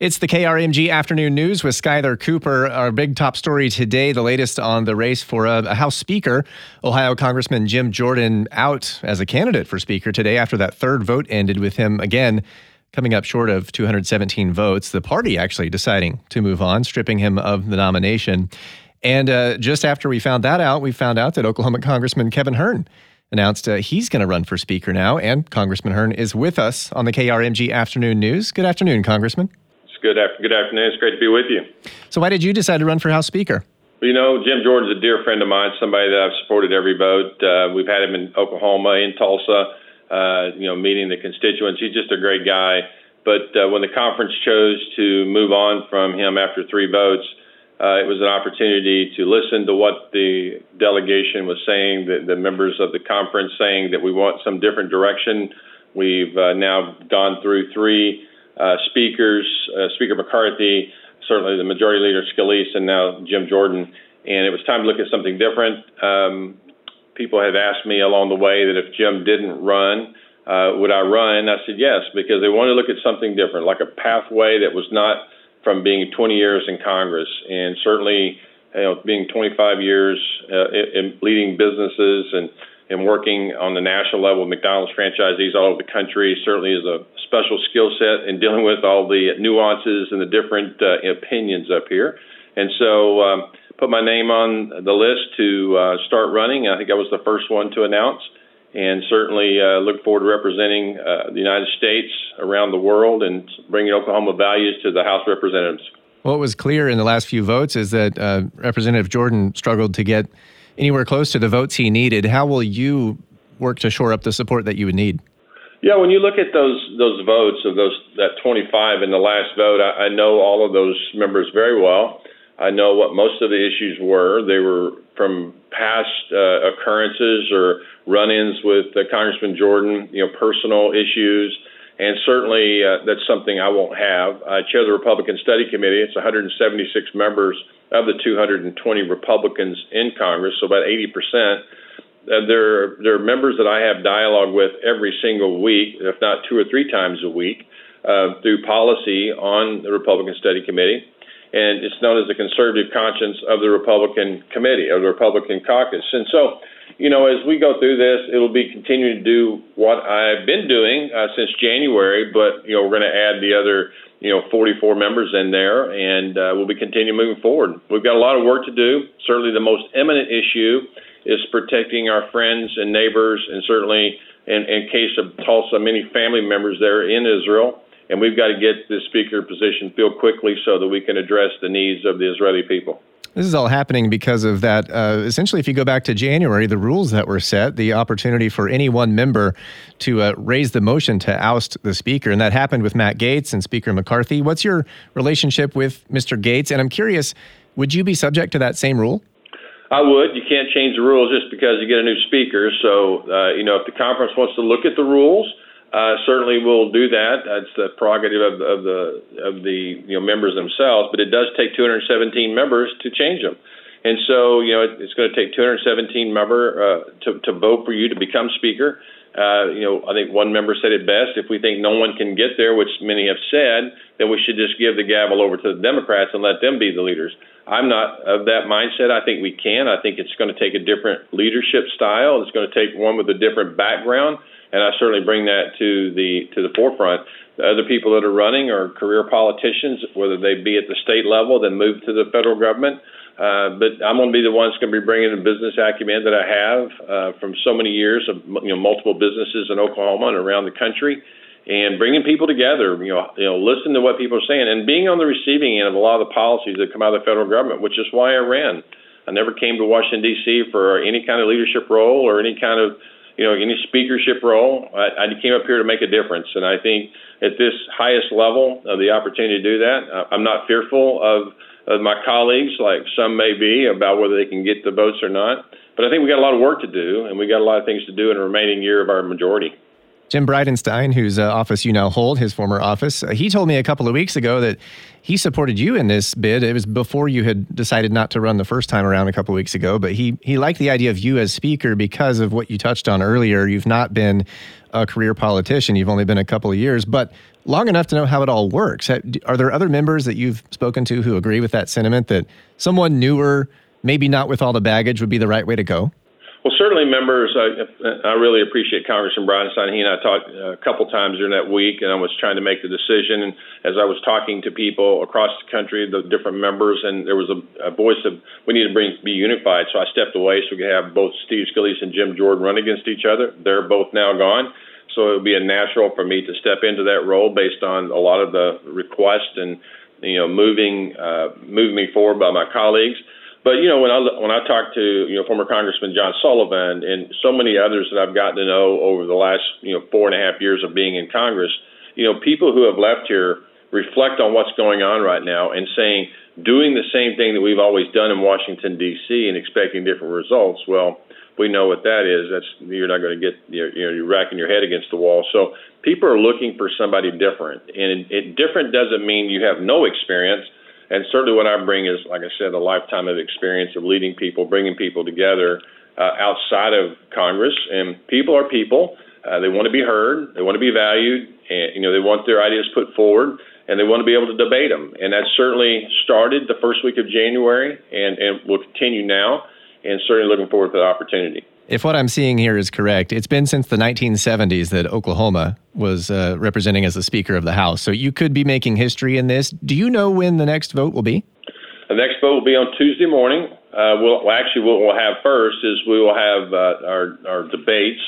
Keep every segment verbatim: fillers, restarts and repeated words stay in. It's the K R M G Afternoon News with Skyler Cooper. Our big top story today, the latest on the race for a, a House Speaker. Ohio Congressman Jim Jordan out as a candidate for Speaker today after that third vote ended with him again coming up short of two hundred seventeen votes. The party actually deciding to move on, stripping him of the nomination. And uh, just after we found that out, we found out that Oklahoma Congressman Kevin Hern announced uh, he's going to run for Speaker now. And Congressman Hern is with us on the K R M G Afternoon News. Good afternoon, Congressman. Good, after, good afternoon. It's great to be with you. So why did you decide to run for House Speaker? You know, Jim Jordan's a dear friend of mine, somebody that I've supported every vote. Uh, we've had him in Oklahoma, in Tulsa, uh, you know, meeting the constituents. He's just a great guy. But uh, when the conference chose to move on from him after three votes, uh, it was an opportunity to listen to what the delegation was saying, the, the members of the conference saying that we want some different direction. We've uh, now gone through three Uh, speakers, uh, Speaker McCarthy, certainly the Majority Leader Scalise, and now Jim Jordan. And it was time to look at something different. Um, people have asked me along the way that if Jim didn't run, uh, would I run? I said yes, because they wanted to look at something different, like a pathway that was not from being twenty years in Congress. And certainly, you know, being twenty-five years uh, in, in leading businesses and and working on the national level with McDonald's franchisees all over the country certainly is a special skill set in dealing with all the nuances and the different uh, opinions up here. And so um, put my name on the list to uh, start running. I think I was the first one to announce, and certainly uh, look forward to representing uh, the United States around the world and bringing Oklahoma values to the House of Representatives. What was clear in the last few votes is that uh, Representative Jordan struggled to get anywhere close to the votes he needed. How will you work to shore up the support that you would need? Yeah, when you look at those those votes of those that twenty-five in the last vote, I, I know all of those members very well. I know what most of the issues were. They were from past uh, occurrences or run-ins with uh, Congressman Jordan, you know, personal issues, and certainly uh, that's something I won't have. I chair the Republican Study Committee. It's one hundred seventy-six members of the two hundred twenty Republicans in Congress, so about eighty percent. Uh, they're, they're members that I have dialogue with every single week, if not two or three times a week, uh, through policy on the Republican Study Committee. And it's known as the conservative conscience of the Republican Committee, of the Republican Caucus. And so, you know, as we go through this, it'll be continuing to do what I've been doing uh, since January, but, you know, we're going to add the other, you know, forty-four members in there, and uh, we'll be continuing moving forward. We've got a lot of work to do. Certainly the most imminent issue is protecting our friends and neighbors, and certainly in, in case of Tulsa, many family members there in Israel. And we've got to get this speaker position filled quickly so that we can address the needs of the Israeli people. This is all happening because of that. Uh, essentially, if you go back to January, the rules that were set, the opportunity for any one member to uh, raise the motion to oust the speaker. And that happened with Matt Gaetz and Speaker McCarthy. What's your relationship with Mister Gaetz? And I'm curious, would you be subject to that same rule? I would. You can't change the rules just because you get a new speaker. So, uh, you know, if the conference wants to look at the rules, Uh, certainly we'll do that. That's the prerogative of, of the of the you know members themselves, but it does take two hundred seventeen members to change them. And so, you know, it, it's going to take two hundred seventeen member uh, to, to vote for you to become speaker. Uh, you know, I think one member said it best. If we think no one can get there, which many have said, then we should just give the gavel over to the Democrats and let them be the leaders. I'm not of that mindset. I think we can. I think it's going to take a different leadership style. It's going to take one with a different background. And I certainly bring that to the to the forefront. The other people that are running are career politicians, whether they be at the state level, then move to the federal government. Uh, but I'm going to be the one that's going to be bringing the business acumen that I have uh, from so many years of you know multiple businesses in Oklahoma and around the country, and bringing people together. You know, you know, listen to what people are saying, and being on the receiving end of a lot of the policies that come out of the federal government, which is why I ran. I never came to Washington D C for any kind of leadership role or any kind of You know, any speakership role. I, I came up here to make a difference. And I think at this highest level of the opportunity to do that, I'm not fearful of, of my colleagues, like some may be, about whether they can get the votes or not. But I think we got a lot of work to do, and we got a lot of things to do in the remaining year of our majority. Jim Bridenstine, whose uh, office you now hold, his former office, uh, he told me a couple of weeks ago that he supported you in this bid. It was before you had decided not to run the first time around a couple of weeks ago, but he he liked the idea of you as speaker because of what you touched on earlier. You've not been a career politician. You've only been a couple of years, but long enough to know how it all works. Are there other members that you've spoken to who agree with that sentiment that someone newer, maybe not with all the baggage, would be the right way to go? Well, certainly members, I, I really appreciate Congressman Bridenstine. He and I talked a couple times during that week, and I was trying to make the decision. And as I was talking to people across the country, the different members, and there was a, a voice of, we need to bring, be unified. So I stepped away so we could have both Steve Scalise and Jim Jordan run against each other. They're both now gone. So it would be a natural for me to step into that role based on a lot of the requests and, you know, moving, uh, moving me forward by my colleagues. But, you know, when I when I talked to, you know, former Congressman John Sullivan and so many others that I've gotten to know over the last, you know, four and a half years of being in Congress, you know, people who have left here reflect on what's going on right now and saying, doing the same thing that we've always done in Washington, D C and expecting different results. Well, we know what that is. That's, you're not going to get, you know, you're racking your head against the wall. So people are looking for somebody different. And it, it different doesn't mean you have no experience. And certainly what I bring is, like I said, a lifetime of experience of leading people, bringing people together uh, outside of Congress. And people are people. Uh, they want to be heard. They want to be valued. And, you know, they want their ideas put forward, and they want to be able to debate them. And that certainly started the first week of January and, and will continue now. And certainly looking forward to the opportunity. If what I'm seeing here is correct, it's been since the nineteen seventies that Oklahoma was uh, representing as the Speaker of the House. So you could be making history in this. Do you know when the next vote will be? The next vote will be on Tuesday morning. Uh, we'll, well, actually, what we'll have first is we will have uh, our, our debates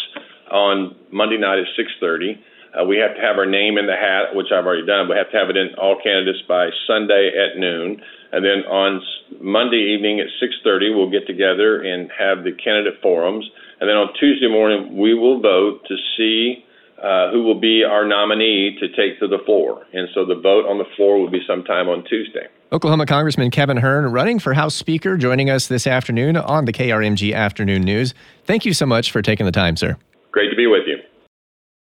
on Monday night at six thirty. Uh, we have to have our name in the hat, which I've already done. We have to have it in all candidates by Sunday at noon. And then on Monday evening at six thirty, we'll get together and have the candidate forums. And then on Tuesday morning, we will vote to see uh, who will be our nominee to take to the floor. And so the vote on the floor will be sometime on Tuesday. Oklahoma Congressman Kevin Hern, running for House Speaker, joining us this afternoon on the K R M G Afternoon News. Thank you so much for taking the time, sir. Great to be with you.